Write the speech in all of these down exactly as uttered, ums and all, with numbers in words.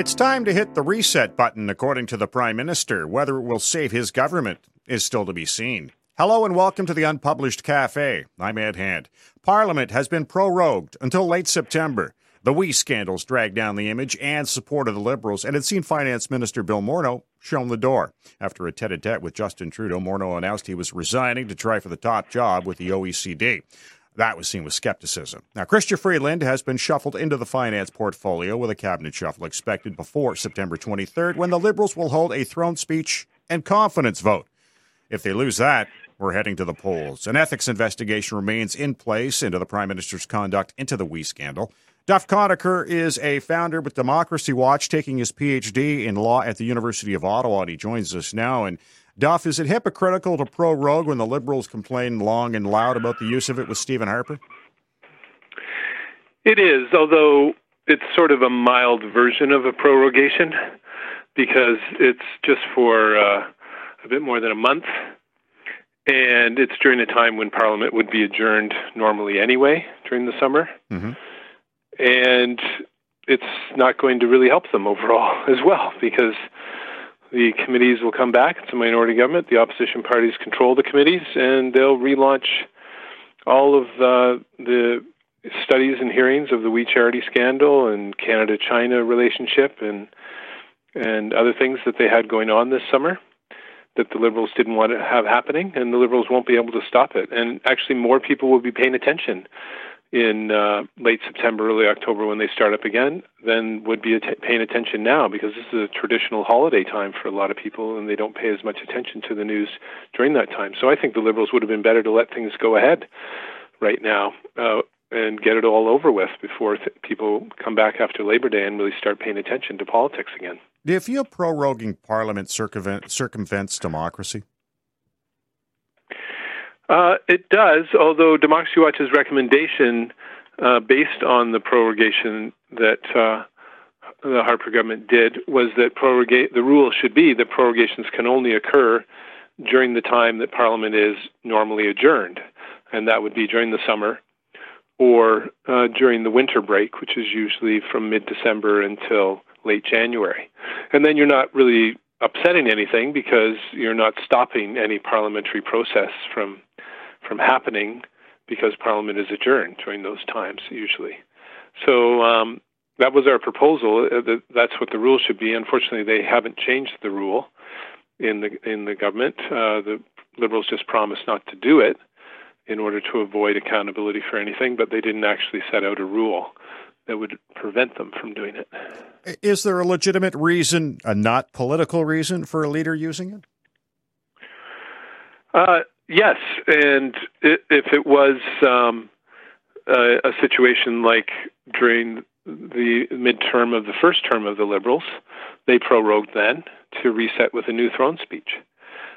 It's time to hit the reset button, according to the Prime Minister. Whether it will save his government is still to be seen. Hello and welcome to the Unpublished Cafe. I'm Ed Hand. Parliament has been prorogued until late September. The WE scandals dragged down the image and support of the Liberals, and it's seen Finance Minister Bill Morneau shown the door. After a tête-à-tête with Justin Trudeau, Morneau announced he was resigning to try for the top job with the O E C D. That was seen with skepticism. Now, Chrystia Freeland has been shuffled into the finance portfolio with a cabinet shuffle expected before September twenty-third, when the Liberals will hold a throne speech and confidence vote. If they lose that, we're heading to the polls. An ethics investigation remains in place into the Prime Minister's conduct into the WE scandal. Duff Conacher is a founder with Democracy Watch, taking his P H D in law at the University of Ottawa, and he joins us now. And Duff, is it hypocritical to prorogue when the Liberals complain long and loud about the use of it with Stephen Harper? It is, although it's sort of a mild version of a prorogation, because it's just for uh, a bit more than a month, and it's during a time when Parliament would be adjourned normally anyway during the summer, mm-hmm. and it's not going to really help them overall as well, because the committees will come back. It's a minority government. The opposition parties control the committees, and they'll relaunch all of the, the studies and hearings of the WE Charity scandal and Canada-China relationship and and other things that they had going on this summer that the Liberals didn't want to have happening, and the Liberals won't be able to stop it. And actually more people will be paying attention in uh, late September, early October, when they start up again, then would be att- paying attention now, because this is a traditional holiday time for a lot of people, and they don't pay as much attention to the news during that time. So I think the Liberals would have been better to let things go ahead right now uh, and get it all over with before th- people come back after Labor Day and really start paying attention to politics again. Do you feel proroguing Parliament circumvent- circumvents democracy? Uh, it does, although Democracy Watch's recommendation, uh, based on the prorogation that uh, the Harper government did, was that prorogate, the rule should be that prorogations can only occur during the time that Parliament is normally adjourned, and that would be during the summer or uh, during the winter break, which is usually from mid-December until late January. And then you're not really upsetting anything, because you're not stopping any parliamentary process from from happening, because Parliament is adjourned during those times usually. So um, that was our proposal. That's what the rule should be. Unfortunately, they haven't changed the rule in the in the government. Uh, the Liberals just promised not to do it in order to avoid accountability for anything, but they didn't actually set out a rule that would prevent them from doing it. Is there a legitimate reason, a not political reason, for a leader using it? Uh, yes, and it, if it was um, a, a situation like during the midterm of the first term of the Liberals, they prorogued then to reset with a new throne speech.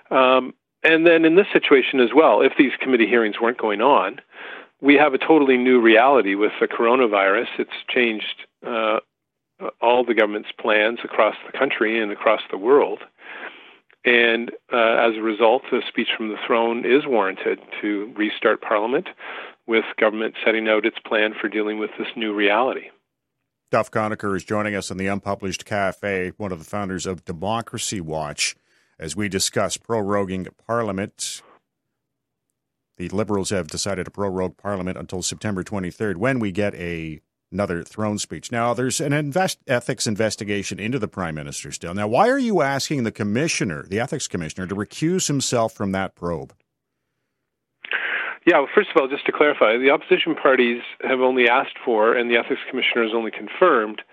Um, and then in this situation as well, if these committee hearings weren't going on, we have a totally new reality with the coronavirus. It's changed uh, all the government's plans across the country and across the world. And uh, as a result, a speech from the throne is warranted to restart Parliament, with government setting out its plan for dealing with this new reality. Duff Conacher is joining us in the Unpublished Cafe, one of the founders of Democracy Watch, as we discuss proroguing Parliament. The Liberals have decided to prorogue Parliament until September twenty-third, when we get a, another throne speech. Now, there's an invest, ethics investigation into the Prime Minister still. Now, why are you asking the commissioner, the ethics commissioner, to recuse himself from that probe? Yeah, well, first of all, just to clarify, the opposition parties have only asked for, and the ethics commissioner has only confirmed,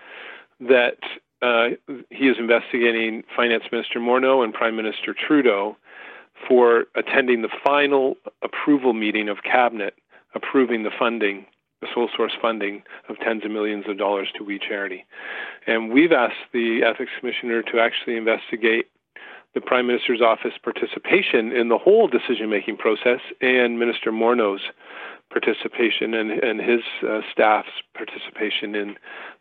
that uh, he is investigating Finance Minister Morneau and Prime Minister Trudeau for attending the final approval meeting of Cabinet approving the funding, the sole source funding of tens of millions of dollars to WE Charity. And we've asked the ethics commissioner to actually investigate the Prime Minister's office participation in the whole decision-making process, and Minister Morneau's participation and, and his uh, staff's participation in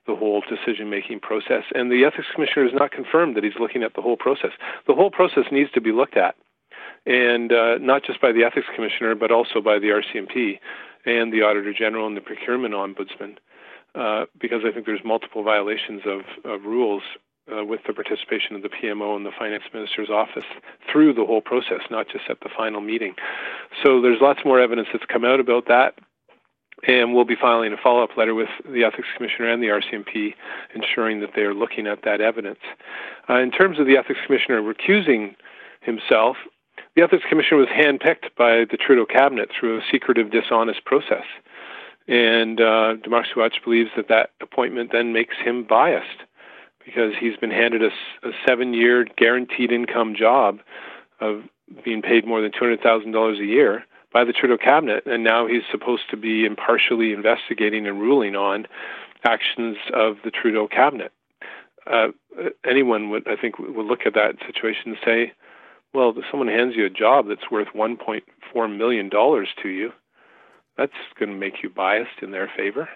the whole decision-making process. And the ethics commissioner has not confirmed that he's looking at the whole process. The whole process needs to be looked at, and uh, not just by the ethics commissioner, but also by the R C M P and the Auditor General and the Procurement Ombudsman. uh, because I think there's multiple violations of, of rules uh, with the participation of the P M O and the finance minister's office through the whole process, not just at the final meeting. So there's lots more evidence that's come out about that. And we'll be filing a follow-up letter with the Ethics Commissioner and the R C M P, ensuring that they are looking at that evidence. Uh, in terms of the Ethics Commissioner recusing himself, the Ethics Commissioner was handpicked by the Trudeau cabinet through a secretive, dishonest process. And uh, Democracy Watch believes that that appointment then makes him biased, because he's been handed a, a seven-year guaranteed income job of being paid more than two hundred thousand dollars a year by the Trudeau cabinet, and now he's supposed to be impartially investigating and ruling on actions of the Trudeau cabinet. Uh, anyone would, I think, would look at that situation and say, well, if someone hands you a job that's worth one point four million dollars to you, that's going to make you biased in their favor.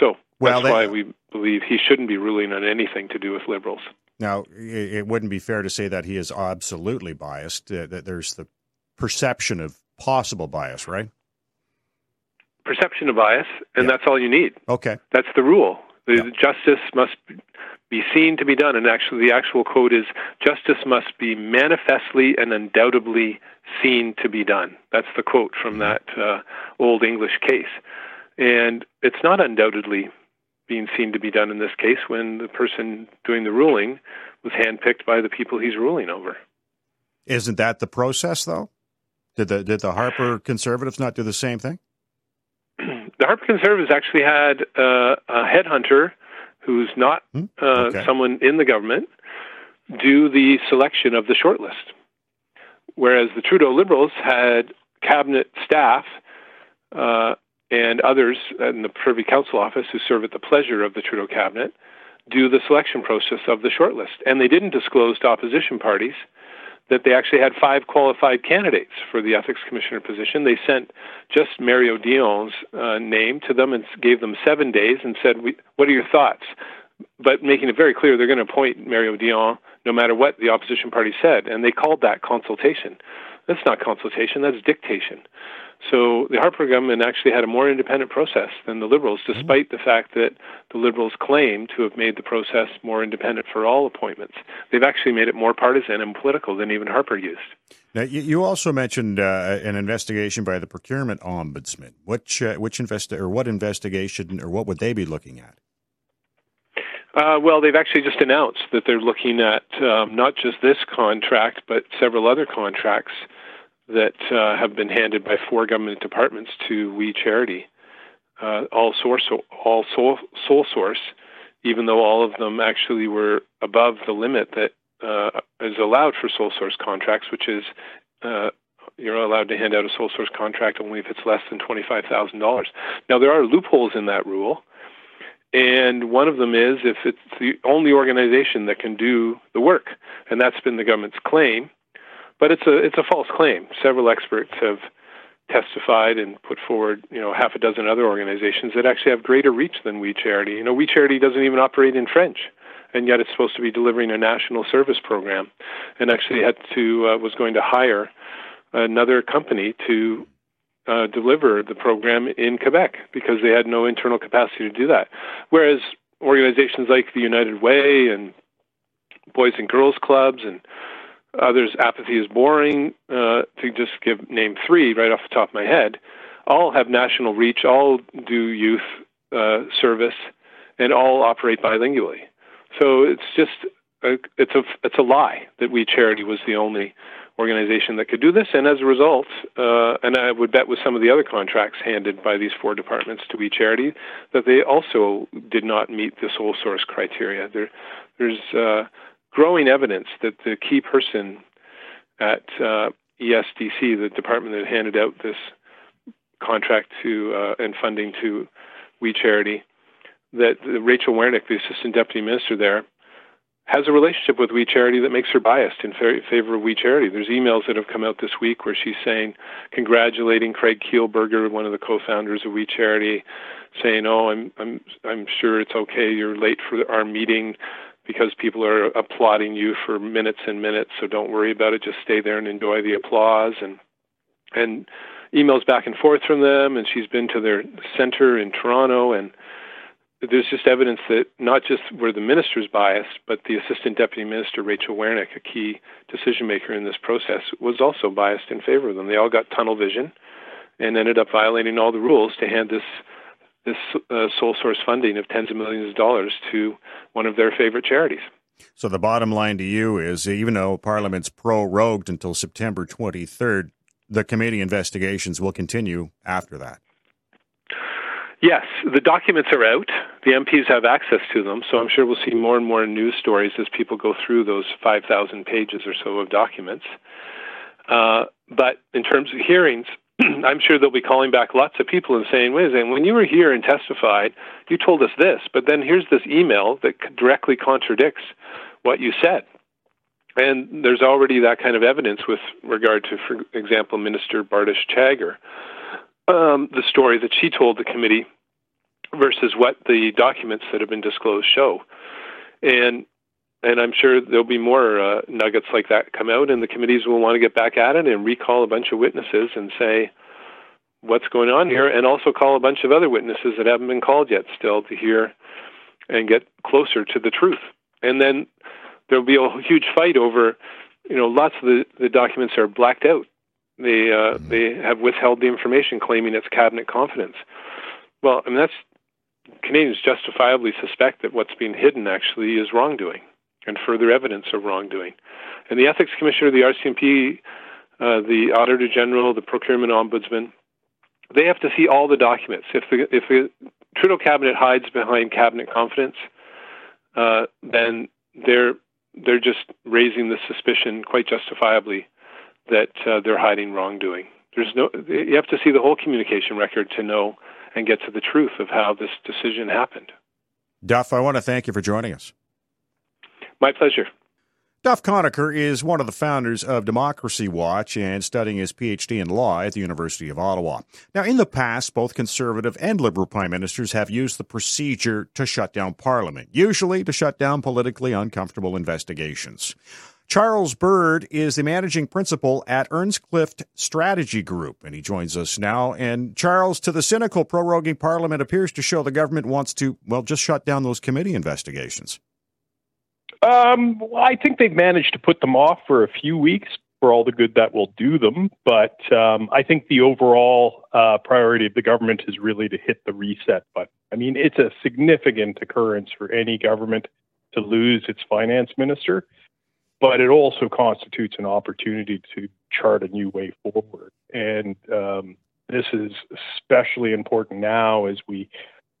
So well, that's that... why we believe he shouldn't be ruling on anything to do with Liberals. Now, it wouldn't be fair to say that he is absolutely biased. Uh, that there's the perception of possible bias, right? Perception of bias, and yeah. That's all you need. Okay. That's the rule. The yeah. Justice must be seen to be done, and actually the actual quote is, justice must be manifestly and undoubtedly seen to be done. That's the quote from that uh, old English case. And it's not undoubtedly being seen to be done in this case when the person doing the ruling was handpicked by the people he's ruling over. Isn't that the process, though? Did the did the Harper Conservatives not do the same thing? The Harper Conservatives actually had uh, a headhunter, who's not hmm? uh, okay. someone in the government, do the selection of the shortlist, whereas the Trudeau Liberals had cabinet staff uh, and others in the Privy Council office who serve at the pleasure of the Trudeau cabinet do the selection process of the shortlist, and they didn't disclose to opposition parties that they actually had five qualified candidates for the Ethics Commissioner position. They sent just Mario Dion's uh, name to them and gave them seven days and said, we, what are your thoughts? But making it very clear they're going to appoint Mario Dion no matter what the opposition party said, and they called that consultation. That's not consultation, that's dictation. So the Harper government actually had a more independent process than the Liberals, despite the fact that the Liberals claim to have made the process more independent for all appointments. They've actually made it more partisan and political than even Harper used. Now, you also mentioned uh, an investigation by the Procurement Ombudsman. Which, uh, which investi- or what investigation, or what would they be looking at? Uh, well, they've actually just announced that they're looking at um, not just this contract, but several other contracts that uh, have been handed by four government departments to WE Charity, uh, all source, all sole, sole source, even though all of them actually were above the limit that uh, is allowed for sole source contracts, which is uh, you're allowed to hand out a sole source contract only if it's less than twenty-five thousand dollars. Now, there are loopholes in that rule. And one of them is if it's the only organization that can do the work, and that's been the government's claim. But it's a it's a false claim. Several experts have testified and put forward, you know, half a dozen other organizations that actually have greater reach than WE Charity. You know, WE Charity doesn't even operate in French, and yet it's supposed to be delivering a national service program, and actually had to uh, was going to hire another company to Uh, deliver the program in Quebec because they had no internal capacity to do that. Whereas organizations like the United Way and Boys and Girls Clubs and others, Apathy is Boring, uh, to just give name three right off the top of my head, all have national reach, all do youth uh, service, and all operate bilingually. So it's just a, it's a it's a lie that WE Charity was the only organization that could do this, and as a result, uh, and I would bet with some of the other contracts handed by these four departments to WE Charity, that they also did not meet the sole source criteria. There, there's uh, growing evidence that the key person at uh, E S D C, the department that handed out this contract to uh, and funding to WE Charity, that uh, Rachel Wernick, the assistant deputy minister there, has a relationship with WE Charity that makes her biased in favor of WE Charity. There's emails that have come out this week where she's saying, congratulating Craig Kielberger, one of the co-founders of WE Charity, saying, oh, I'm I'm I'm sure it's okay you're late for our meeting because people are applauding you for minutes and minutes, so don't worry about it, just stay there and enjoy the applause. And and emails back and forth from them, and she's been to their center in Toronto, and there's just evidence that not just were the ministers biased, but the Assistant Deputy Minister, Rachel Wernick, a key decision maker in this process, was also biased in favor of them. They all got tunnel vision and ended up violating all the rules to hand this this uh, sole source funding of tens of millions of dollars to one of their favorite charities. So the bottom line to you is, even though Parliament's prorogued until September twenty-third, the committee investigations will continue after that. Yes, the documents are out. The M Ps have access to them, so I'm sure we'll see more and more news stories as people go through those five thousand pages or so of documents. Uh, but in terms of hearings, I'm sure they'll be calling back lots of people and saying, wait a second, when you were here and testified, you told us this, but then here's this email that directly contradicts what you said. And there's already that kind of evidence with regard to, for example, Minister Bardish Chagger. Um, the story that she told the committee versus what the documents that have been disclosed show. And and I'm sure there'll be more uh, nuggets like that come out, and the committees will want to get back at it and recall a bunch of witnesses and say, what's going on here? And also call a bunch of other witnesses that haven't been called yet still to hear and get closer to the truth. And then there'll be a huge fight over, you know, lots of the, the documents are blacked out. They uh, they have withheld the information, claiming it's cabinet confidence. Well, I mean, that's Canadians justifiably suspect that what's being hidden actually is wrongdoing and further evidence of wrongdoing. And the Ethics Commissioner, the R C M P, uh, the Auditor General, the Procurement Ombudsman, they have to see all the documents. If the if the Trudeau cabinet hides behind cabinet confidence, uh, then they're they're just raising the suspicion quite justifiably that uh, they're hiding wrongdoing. There's no. You have to see the whole communication record to know and get to the truth of how this decision happened. Duff, I want to thank you for joining us. My pleasure. Duff Conacher is one of the founders of Democracy Watch and studying his P H D in law at the University of Ottawa. Now, in the past, both Conservative and Liberal Prime Ministers have used the procedure to shut down Parliament, usually to shut down politically uncomfortable investigations. Charles Bird is the managing principal at Earnscliffe Strategy Group, and he joins us now. And Charles, to the cynical, proroguing Parliament appears to show the government wants to, well, just shut down those committee investigations. Um, well, I think they've managed to put them off for a few weeks for all the good that will do them. But um, I think the overall uh, priority of the government is really to hit the reset button. I mean, it's a significant occurrence for any government to lose its finance minister, but it also constitutes an opportunity to chart a new way forward. And um, this is especially important now as we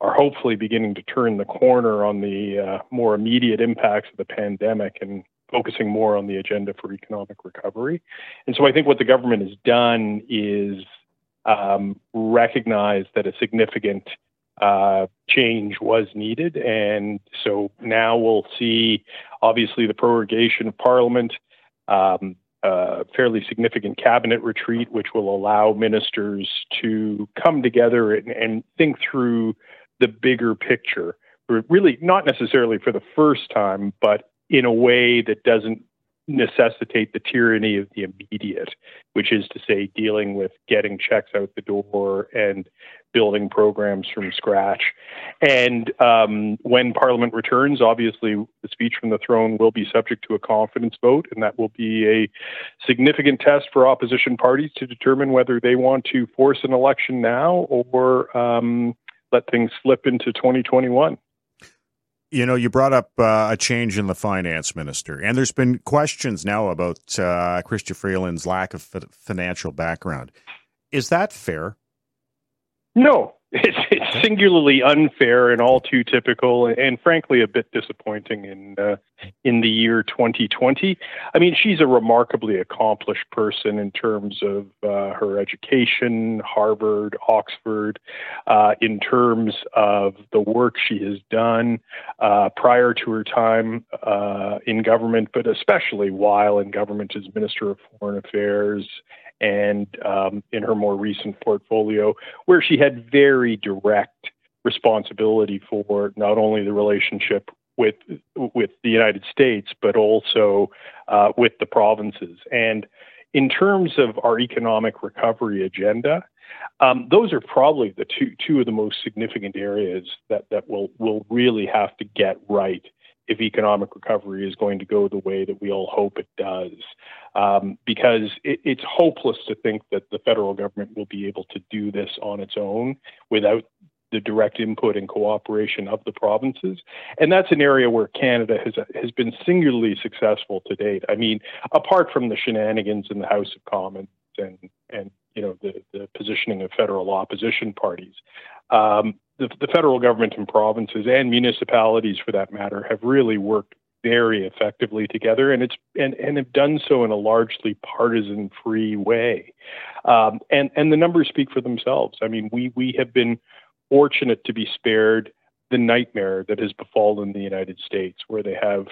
are hopefully beginning to turn the corner on the uh, more immediate impacts of the pandemic and focusing more on the agenda for economic recovery. And so I think what the government has done is um, recognize that a significant Uh, change was needed. And so now we'll see, obviously, the prorogation of Parliament, um, a fairly significant cabinet retreat, which will allow ministers to come together and, and think through the bigger picture, really not necessarily for the first time, but in a way that doesn't necessitate the tyranny of the immediate, which is to say dealing with getting checks out the door and building programs from scratch. And um, when Parliament returns, obviously, the speech from the throne will be subject to a confidence vote, and that will be a significant test for opposition parties to determine whether they want to force an election now or um, let things slip into twenty twenty-one. You know, you brought up uh, a change in the finance minister, and there's been questions now about uh, Chrystia Freeland's lack of f- financial background. Is that fair? No, it's, it's singularly unfair and all too typical, and, and frankly, a bit disappointing in uh, in the year twenty twenty. I mean, she's a remarkably accomplished person in terms of uh, her education, Harvard, Oxford, uh, in terms of the work she has done uh, prior to her time uh, in government, but especially while in government as Minister of Foreign Affairs, and um, in her more recent portfolio, where she had very direct responsibility for not only the relationship with with the United States, but also uh, with the provinces. And in terms of our economic recovery agenda, um, those are probably the two two of the most significant areas that that we'll will really have to get right if economic recovery is going to go the way that we all hope it does, um, because it, it's hopeless to think that the federal government will be able to do this on its own without the direct input and cooperation of the provinces. And that's an area where Canada has has been singularly successful to date. I mean, apart from the shenanigans in the House of Commons and, and you know, the, the positioning of federal opposition parties, um, the, the federal government and provinces and municipalities, for that matter, have really worked very effectively together, and it's and, and have done so in a largely partisan-free way. Um, and, and the numbers speak for themselves. I mean, we we have been fortunate to be spared the nightmare that has befallen the United States, where they have,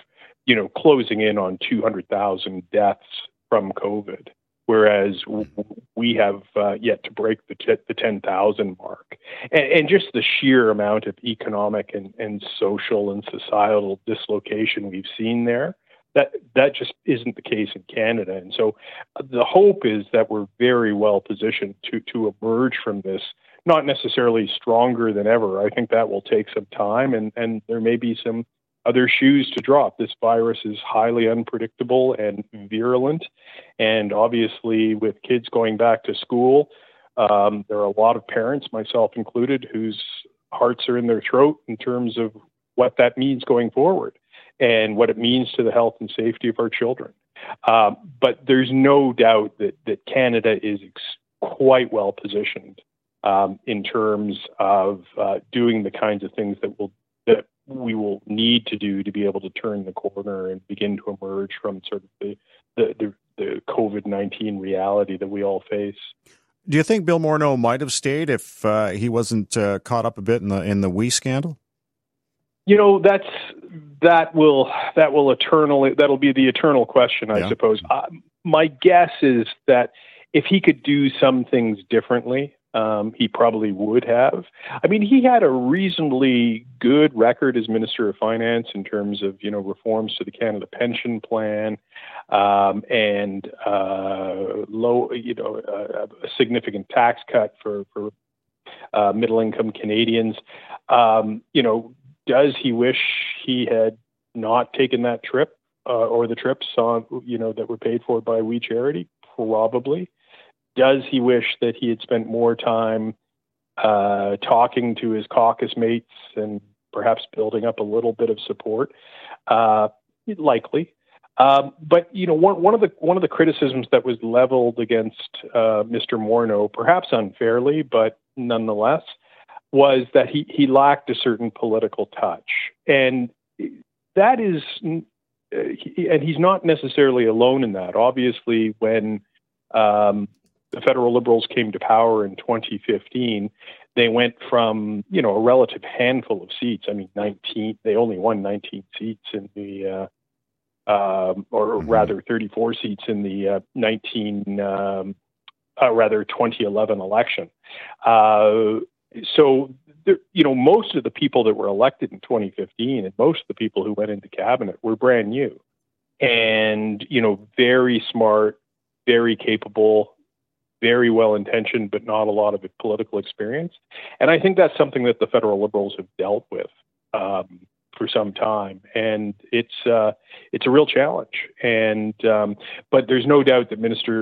you know, closing in on two hundred thousand deaths from COVID, whereas we have uh, yet to break the t- the ten thousand mark. And, and just the sheer amount of economic and, and social and societal dislocation we've seen there, that that just isn't the case in Canada. And so the hope is that we're very well positioned to to emerge from this, not necessarily stronger than ever. I think that will take some time, and, and there may be some other shoes to drop. This virus is highly unpredictable and virulent. And obviously, with kids going back to school, um, there are a lot of parents, myself included, whose hearts are in their throat in terms of what that means going forward and what it means to the health and safety of our children. Uh, but there's no doubt that, that Canada is ex- quite well positioned Um, in terms of uh, doing the kinds of things that will that we will need to do to be able to turn the corner and begin to emerge from sort of the the, the, the COVID nineteen reality that we all face. Do you think Bill Morneau might have stayed if uh, he wasn't uh, caught up a bit in the in the WE scandal? You know, that's that will that will eternally that'll be the eternal question, I yeah. suppose. Uh, my guess is that if he could do some things differently, Um, he probably would have. I mean, he had a reasonably good record as Minister of Finance in terms of, you know, reforms to the Canada Pension Plan um, and uh, low, you know, a, a significant tax cut for, for uh, middle-income Canadians. Um, you know, does he wish he had not taken that trip uh, or the trips on, you know, that were paid for by WE Charity? Probably. Does he wish that he had spent more time uh, talking to his caucus mates and perhaps building up a little bit of support? Uh, likely. Um, but, you know, one, one of the one of the criticisms that was leveled against uh, Mister Morneau, perhaps unfairly, but nonetheless, was that he, he lacked a certain political touch. And that is, and he's not necessarily alone in that. Obviously, when um, the federal Liberals came to power in twenty fifteen, they went from, you know, a relative handful of seats. I mean, nineteen, they only won nineteen seats in the, uh, um, or mm-hmm. rather thirty-four seats in the uh, nineteen, um, uh, rather twenty eleven election. Uh, so, there, you know, most of the people that were elected in twenty fifteen and most of the people who went into cabinet were brand new and, you know, very smart, very capable, very well-intentioned, but not a lot of political experience. And I think that's something that the federal Liberals have dealt with um, for some time. And it's uh, it's a real challenge. And um, but there's no doubt that Minister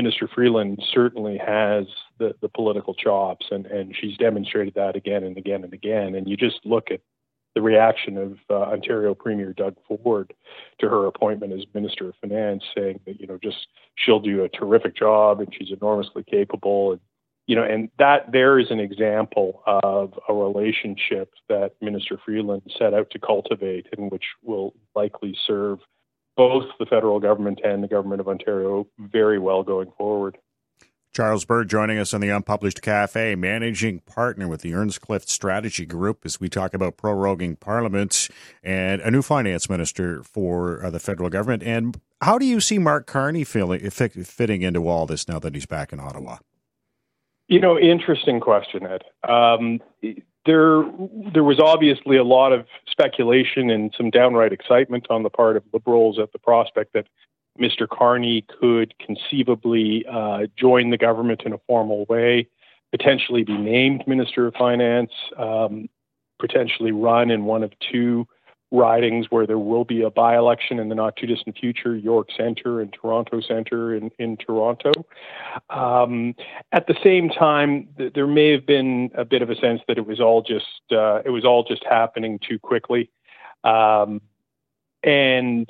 Minister Freeland certainly has the, the political chops, and, and she's demonstrated that again and again and again. And you just look at the reaction of uh, Ontario Premier Doug Ford to her appointment as Minister of Finance, saying that, you know, just she'll do a terrific job and she's enormously capable. And, you know, and that there is an example of a relationship that Minister Freeland set out to cultivate and which will likely serve both the federal government and the government of Ontario very well going forward. Charles Bird joining us on the Unpublished Cafe, managing partner with the Earnscliffe Strategy Group, as we talk about proroguing Parliament and a new finance minister for uh, the federal government. And how do you see Mark Carney feeling, fitting into all this now that he's back in Ottawa? You know, interesting question, Ed. Um, there, there was obviously a lot of speculation and some downright excitement on the part of Liberals at the prospect that Mister Carney could conceivably uh, join the government in a formal way, potentially be named Minister of Finance, um, potentially run in one of two ridings where there will be a by-election in the not-too-distant future, York Centre and Toronto Centre in, in Toronto. Um, at the same time, th- there may have been a bit of a sense that it was all just uh, it was all just happening too quickly, um, and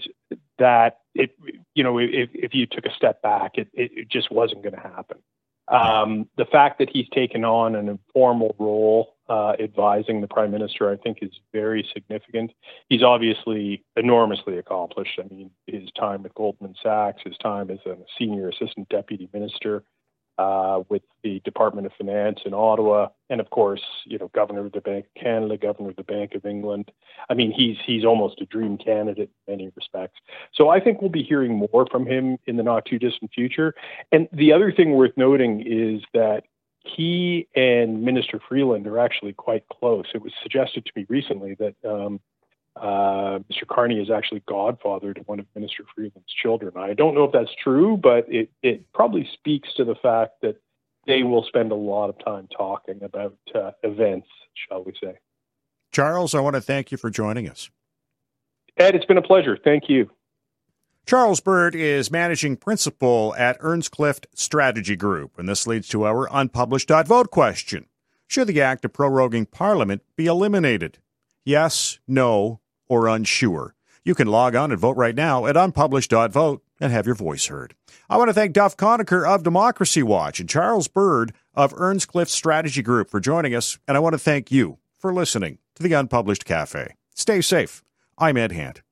that it you know if, if you took a step back, it, it just wasn't going to happen. Um, the fact that he's taken on an informal role uh, advising the Prime Minister, I think, is very significant. He's obviously enormously accomplished. I mean, his time at Goldman Sachs, his time as a senior assistant deputy minister uh, with the Department of Finance in Ottawa, and of course, you know, governor of the Bank of Canada, governor of the Bank of England. I mean, he's he's almost a dream candidate in many respects. So I think we'll be hearing more from him in the not too distant future. And the other thing worth noting is that he and Minister Freeland are actually quite close. It was suggested to me recently that um, uh, Mister Carney is actually godfather to one of Minister Freeland's children. I don't know if that's true, but it, it probably speaks to the fact that they will spend a lot of time talking about uh, events, shall we say. Charles, I want to thank you for joining us. Ed, it's been a pleasure. Thank you. Charles Bird is managing principal at Earnscliffe Strategy Group, and this leads to our unpublished .vote question. Should the act of proroguing Parliament be eliminated? Yes, no, or unsure. You can log on and vote right now at unpublished dot vote and have your voice heard. I want to thank Duff Conacher of Democracy Watch and Charles Bird of Earnscliffe Strategy Group for joining us, and I want to thank you for listening to the Unpublished Cafe. Stay safe. I'm Ed Hand.